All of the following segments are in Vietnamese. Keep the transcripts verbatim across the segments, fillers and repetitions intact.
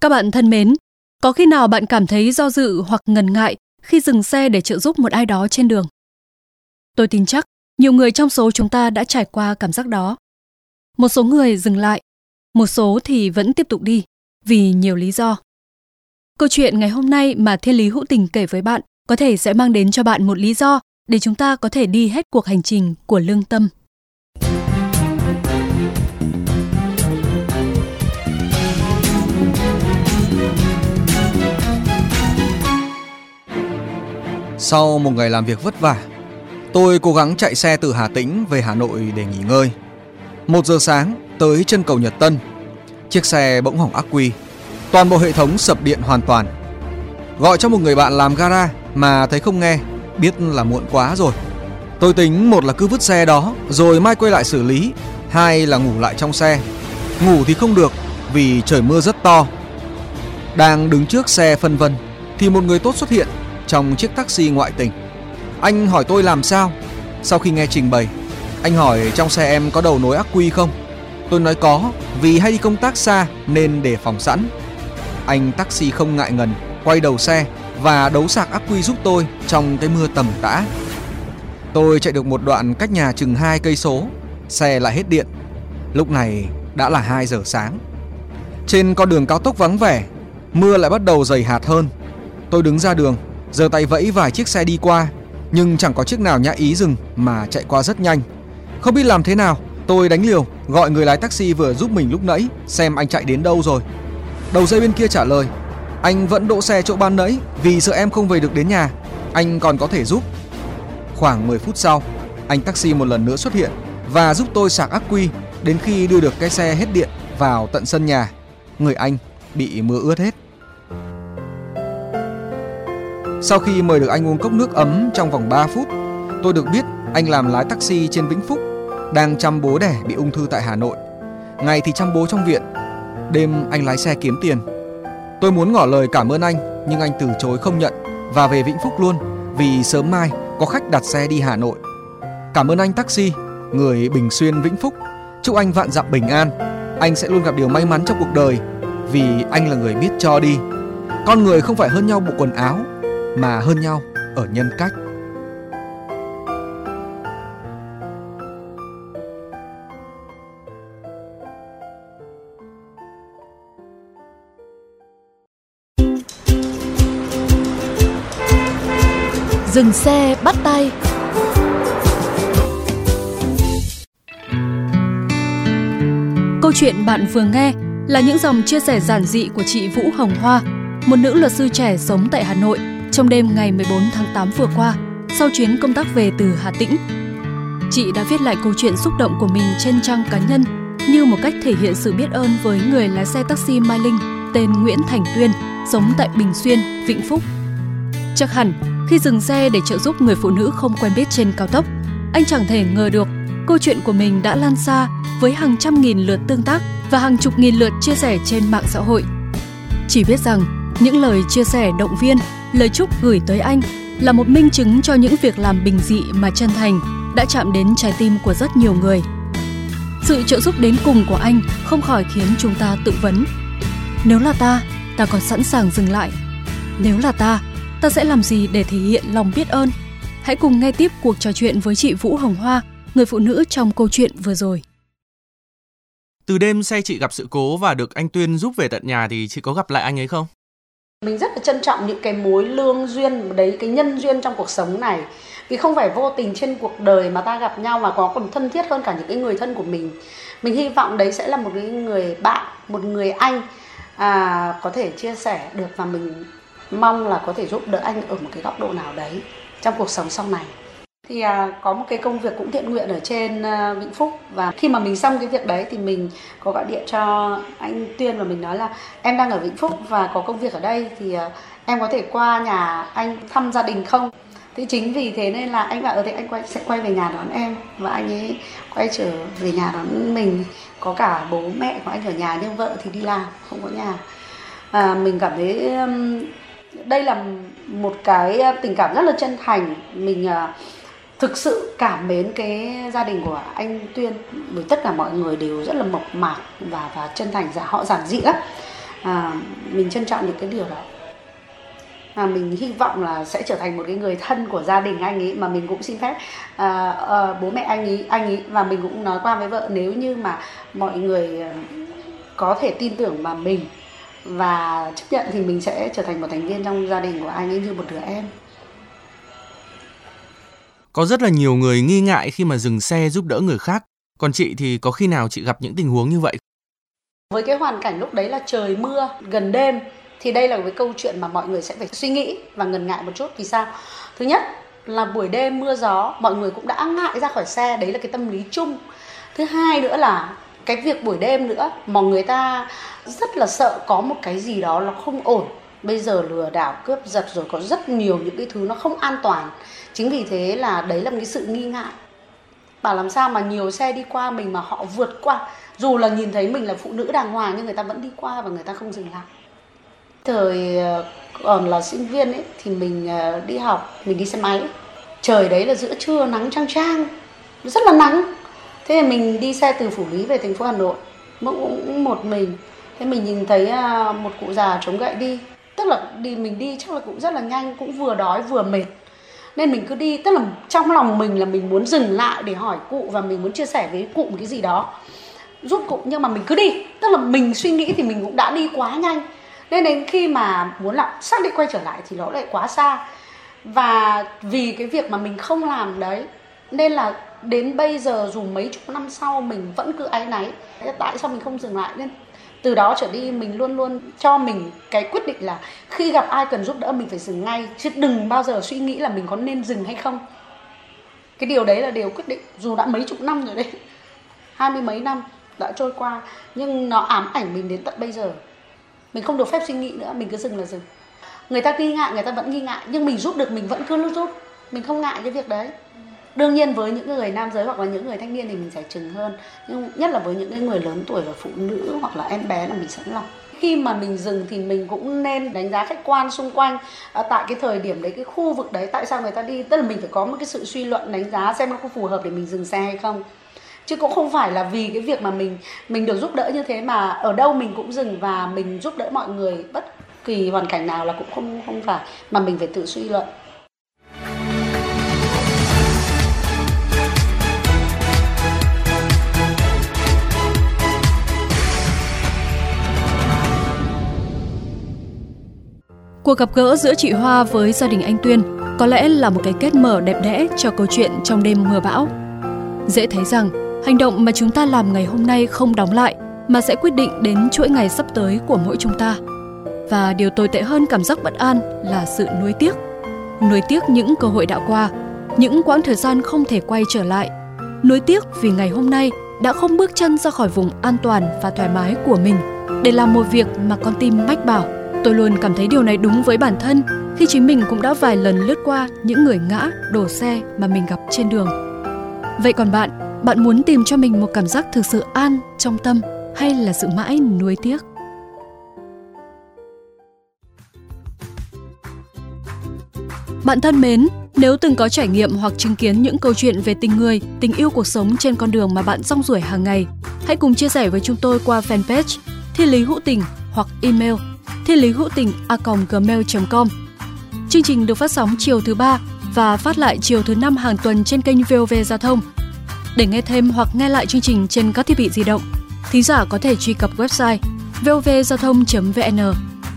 Các bạn thân mến, có khi nào bạn cảm thấy do dự hoặc ngần ngại khi dừng xe để trợ giúp một ai đó trên đường? Tôi tin chắc nhiều người trong số chúng ta đã trải qua cảm giác đó. Một số người dừng lại, một số thì vẫn tiếp tục đi vì nhiều lý do. Câu chuyện ngày hôm nay mà Thiên Lý Hữu Tình kể với bạn có thể sẽ mang đến cho bạn một lý do để chúng ta có thể đi hết cuộc hành trình của lương tâm. Sau một ngày làm việc vất vả, tôi cố gắng chạy xe từ Hà Tĩnh về Hà Nội để nghỉ ngơi. Một giờ sáng tới chân cầu Nhật Tân, chiếc xe bỗng hỏng ắc quy, toàn bộ hệ thống sập điện hoàn toàn. Gọi cho một người bạn làm gara mà thấy không nghe, biết là muộn quá rồi. Tôi tính một là cứ vứt xe đó rồi mai quay lại xử lý, hai là ngủ lại trong xe. Ngủ thì không được vì trời mưa rất to. Đang đứng trước xe phân vân thì một người tốt xuất hiện trong chiếc taxi ngoại tỉnh. Anh hỏi tôi làm sao. Sau khi nghe trình bày, anh hỏi trong xe em có đầu nối ắc quy không. Tôi nói có, vì hay đi công tác xa nên để phòng sẵn. Anh taxi không ngại ngần quay đầu xe và đấu sạc ắc quy giúp tôi trong cái mưa tầm tã. Tôi chạy được một đoạn cách nhà chừng hai cây số, xe lại hết điện. Lúc này đã là hai giờ sáng. Trên con đường cao tốc vắng vẻ, mưa lại bắt đầu dày hạt hơn. Tôi đứng ra đường, giơ tay vẫy vài chiếc xe đi qua, nhưng chẳng có chiếc nào nhã ý dừng mà chạy qua rất nhanh. Không biết làm thế nào, tôi đánh liều gọi người lái taxi vừa giúp mình lúc nãy xem anh chạy đến đâu rồi. Đầu dây bên kia trả lời, anh vẫn đỗ xe chỗ ban nãy vì sợ em không về được đến nhà, anh còn có thể giúp. Khoảng mười phút sau, anh taxi một lần nữa xuất hiện và giúp tôi sạc ắc quy đến khi đưa được cái xe hết điện vào tận sân nhà. Người anh bị mưa ướt hết. Sau khi mời được anh uống cốc nước ấm trong vòng ba phút, tôi được biết anh làm lái taxi trên Vĩnh Phúc, đang chăm bố đẻ bị ung thư tại Hà Nội. Ngày thì chăm bố trong viện, đêm anh lái xe kiếm tiền. Tôi muốn ngỏ lời cảm ơn anh nhưng anh từ chối không nhận và về Vĩnh Phúc luôn vì sớm mai có khách đặt xe đi Hà Nội. Cảm ơn anh taxi, người Bình Xuyên Vĩnh Phúc. Chúc anh vạn dặm bình an. Anh sẽ luôn gặp điều may mắn trong cuộc đời vì anh là người biết cho đi. Con người không phải hơn nhau bộ quần áo, mà hơn nhau ở nhân cách. Dừng xe bắt tay. Câu chuyện bạn vừa nghe là những dòng chia sẻ giản dị của chị Vũ Hồng Hoa, một nữ luật sư trẻ sống tại Hà Nội, trong đêm ngày mười bốn tháng tám vừa qua, sau chuyến công tác về từ Hà Tĩnh. Chị đã viết lại câu chuyện xúc động của mình trên trang cá nhân như một cách thể hiện sự biết ơn với người lái xe taxi Mai Linh tên Nguyễn Thành Tuyên, sống tại Bình Xuyên, Vĩnh Phúc. Chắc hẳn, khi dừng xe để trợ giúp người phụ nữ không quen biết trên cao tốc, anh chẳng thể ngờ được câu chuyện của mình đã lan xa với hàng trăm nghìn lượt tương tác và hàng chục nghìn lượt chia sẻ trên mạng xã hội. Chỉ biết rằng, những lời chia sẻ động viên, lời chúc gửi tới anh là một minh chứng cho những việc làm bình dị mà chân thành đã chạm đến trái tim của rất nhiều người. Sự trợ giúp đến cùng của anh không khỏi khiến chúng ta tự vấn. Nếu là ta, ta còn sẵn sàng dừng lại. Nếu là ta, ta sẽ làm gì để thể hiện lòng biết ơn? Hãy cùng nghe tiếp cuộc trò chuyện với chị Vũ Hồng Hoa, người phụ nữ trong câu chuyện vừa rồi. Từ đêm xe chị gặp sự cố và được anh Tuyên giúp về tận nhà thì chị có gặp lại anh ấy không? Mình rất là trân trọng những cái mối lương duyên đấy, cái nhân duyên trong cuộc sống này. Vì không phải vô tình trên cuộc đời mà ta gặp nhau mà có còn thân thiết hơn cả những cái người thân của mình. Mình hy vọng đấy sẽ là một cái người bạn, một người anh à, có thể chia sẻ được, và mình mong là có thể giúp đỡ anh ở một cái góc độ nào đấy trong cuộc sống sau này. Thì à, có một cái công việc cũng thiện nguyện ở trên à, Vĩnh Phúc. Và khi mà mình xong cái việc đấy thì mình có gọi điện cho anh Tuyên và mình nói là em đang ở Vĩnh Phúc và có công việc ở đây, thì à, em có thể qua nhà anh thăm gia đình không? Thế chính vì thế nên là anh bảo ở thì anh quay, sẽ quay về nhà đón em. Và anh ấy quay trở về nhà đón mình. Có cả bố mẹ của anh ở nhà nhưng vợ thì đi làm, không có nhà. à, Mình cảm thấy đây là một cái tình cảm rất là chân thành. Mình à, thực sự cảm mến cái gia đình của anh Tuyên, với tất cả mọi người đều rất là mộc mạc và, và chân thành, họ giản dị lắm. à, Mình trân trọng những cái điều đó. À, mình hy vọng là sẽ trở thành một cái người thân của gia đình anh ấy, mà mình cũng xin phép à, à, bố mẹ anh ấy, anh ấy và mình cũng nói qua với vợ, nếu như mà mọi người có thể tin tưởng vào mình và chấp nhận thì mình sẽ trở thành một thành viên trong gia đình của anh ấy như một đứa em. Có rất là nhiều người nghi ngại khi mà dừng xe giúp đỡ người khác. Còn chị thì có khi nào chị gặp những tình huống như vậy? Với cái hoàn cảnh lúc đấy là trời mưa, gần đêm, thì đây là cái câu chuyện mà mọi người sẽ phải suy nghĩ và ngần ngại một chút. Vì sao? Thứ nhất là buổi đêm mưa gió, mọi người cũng đã ngại ra khỏi xe, đấy là cái tâm lý chung. Thứ hai nữa là cái việc buổi đêm nữa, mà người ta rất là sợ có một cái gì đó nó không ổn. Bây giờ lừa đảo, cướp giật rồi có rất nhiều những cái thứ nó không an toàn. Chính vì thế là đấy là một cái sự nghi ngại. Bảo làm sao mà nhiều xe đi qua mình mà họ vượt qua. Dù là nhìn thấy mình là phụ nữ đàng hoàng nhưng người ta vẫn đi qua và người ta không dừng lại. Thời còn là sinh viên ấy, thì mình đi học, mình đi xe máy. Trời đấy là giữa trưa, nắng chang chang, rất là nắng. Thế thì mình đi xe từ Phủ Lý về thành phố Hà Nội, cũng một mình. Thế mình nhìn thấy một cụ già chống gậy đi. Tức là đi mình đi chắc là cũng rất là nhanh, cũng vừa đói vừa mệt. Nên mình cứ đi, tức là trong lòng mình là mình muốn dừng lại để hỏi cụ và mình muốn chia sẻ với cụ một cái gì đó, giúp cụ, nhưng mà mình cứ đi. Tức là mình suy nghĩ thì mình cũng đã đi quá nhanh. Nên đến khi mà muốn lại xác định quay trở lại thì nó lại quá xa. Và vì cái việc mà mình không làm đấy nên là đến bây giờ dù mấy chục năm sau mình vẫn cứ áy náy. Tại sao mình không dừng lại? Nên từ đó trở đi mình luôn luôn cho mình cái quyết định là khi gặp ai cần giúp đỡ mình phải dừng ngay, chứ đừng bao giờ suy nghĩ là mình có nên dừng hay không. Cái điều đấy là điều quyết định, dù đã mấy chục năm rồi đấy, hai mươi mấy năm đã trôi qua, nhưng nó ám ảnh mình đến tận bây giờ. Mình không được phép suy nghĩ nữa, mình cứ dừng là dừng. Người ta nghi ngại, người ta vẫn nghi ngại, nhưng mình giúp được mình vẫn cứ giúp. Mình không ngại cái việc đấy. Đương nhiên với những người nam giới hoặc là những người thanh niên thì mình giải chừng hơn, nhưng nhất là với những người lớn tuổi và phụ nữ hoặc là em bé là mình sẵn lòng. Khi mà mình dừng thì mình cũng nên đánh giá khách quan xung quanh. à, Tại cái thời điểm đấy, cái khu vực đấy, tại sao người ta đi. Tức là mình phải có một cái sự suy luận, đánh giá xem nó có phù hợp để mình dừng xe hay không. Chứ cũng không phải là vì cái việc mà mình mình được giúp đỡ như thế mà ở đâu mình cũng dừng và mình giúp đỡ mọi người bất kỳ hoàn cảnh nào là cũng không không phải, mà mình phải tự suy luận. Cuộc gặp gỡ giữa chị Hoa với gia đình anh Tuyên có lẽ là một cái kết mở đẹp đẽ cho câu chuyện trong đêm mưa bão. Dễ thấy rằng, hành động mà chúng ta làm ngày hôm nay không đóng lại mà sẽ quyết định đến chuỗi ngày sắp tới của mỗi chúng ta. Và điều tồi tệ hơn cảm giác bất an là sự nuối tiếc. Nuối tiếc những cơ hội đã qua, những quãng thời gian không thể quay trở lại. Nuối tiếc vì ngày hôm nay đã không bước chân ra khỏi vùng an toàn và thoải mái của mình để làm một việc mà con tim mách bảo. Tôi luôn cảm thấy điều này đúng với bản thân khi chính mình cũng đã vài lần lướt qua những người ngã, đổ xe mà mình gặp trên đường. Vậy còn bạn, bạn muốn tìm cho mình một cảm giác thực sự an trong tâm hay là sự mãi nuối tiếc? Bạn thân mến, nếu từng có trải nghiệm hoặc chứng kiến những câu chuyện về tình người, tình yêu cuộc sống trên con đường mà bạn rong ruổi hàng ngày, hãy cùng chia sẻ với chúng tôi qua fanpage Thiên Lý Hữu Tình hoặc email thiên lý hữu tình a còng gmail chấm com. Chương trình được phát sóng chiều thứ ba và phát lại chiều thứ năm hàng tuần trên kênh vê o vê Giao thông. Để nghe thêm hoặc nghe lại chương trình trên các thiết bị di động, thính giả có thể truy cập website vê o vê giao thông chấm vê en,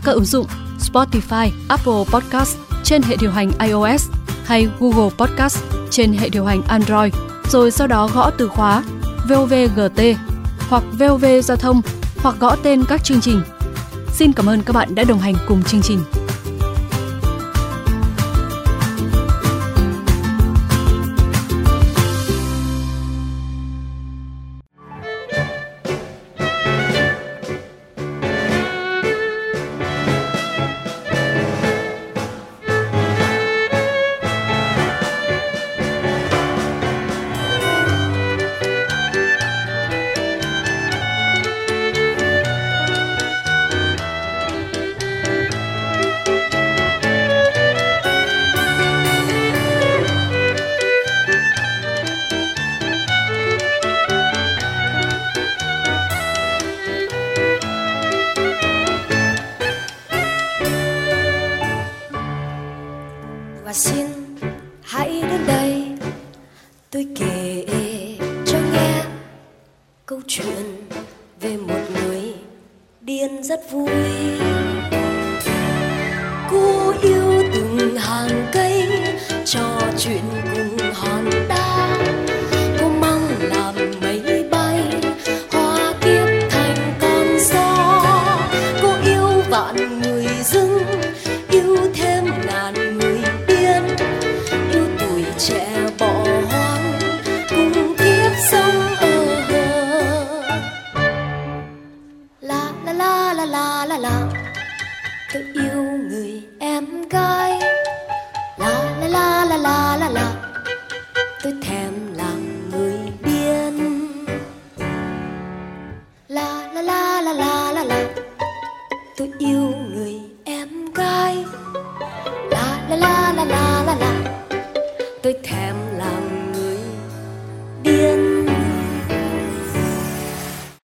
các ứng dụng Spotify, Apple Podcast trên hệ điều hành iOS hay Google Podcast trên hệ điều hành Android, rồi sau đó gõ từ khóa vê o vê giê tê hoặc vê o vê Giao thông hoặc gõ tên các chương trình. Xin cảm ơn các bạn đã đồng hành cùng chương trình. câu chuyện về một người điên rất vui. Cô yêu từng hàng cây, trò chuyện cùng hòn đá. Cô mong làm mấy bay hoa kiếp thành con gió. Cô yêu vạn người dưng, yêu thêm ngàn người điên, yêu tuổi trẻ bỏ hoang cùng kiếp sống ở hờ. La la la la la la la, tôi yêu người em gái. La la la la la la la, tôi thèm làm người điên. La la la la la la la, tôi yêu người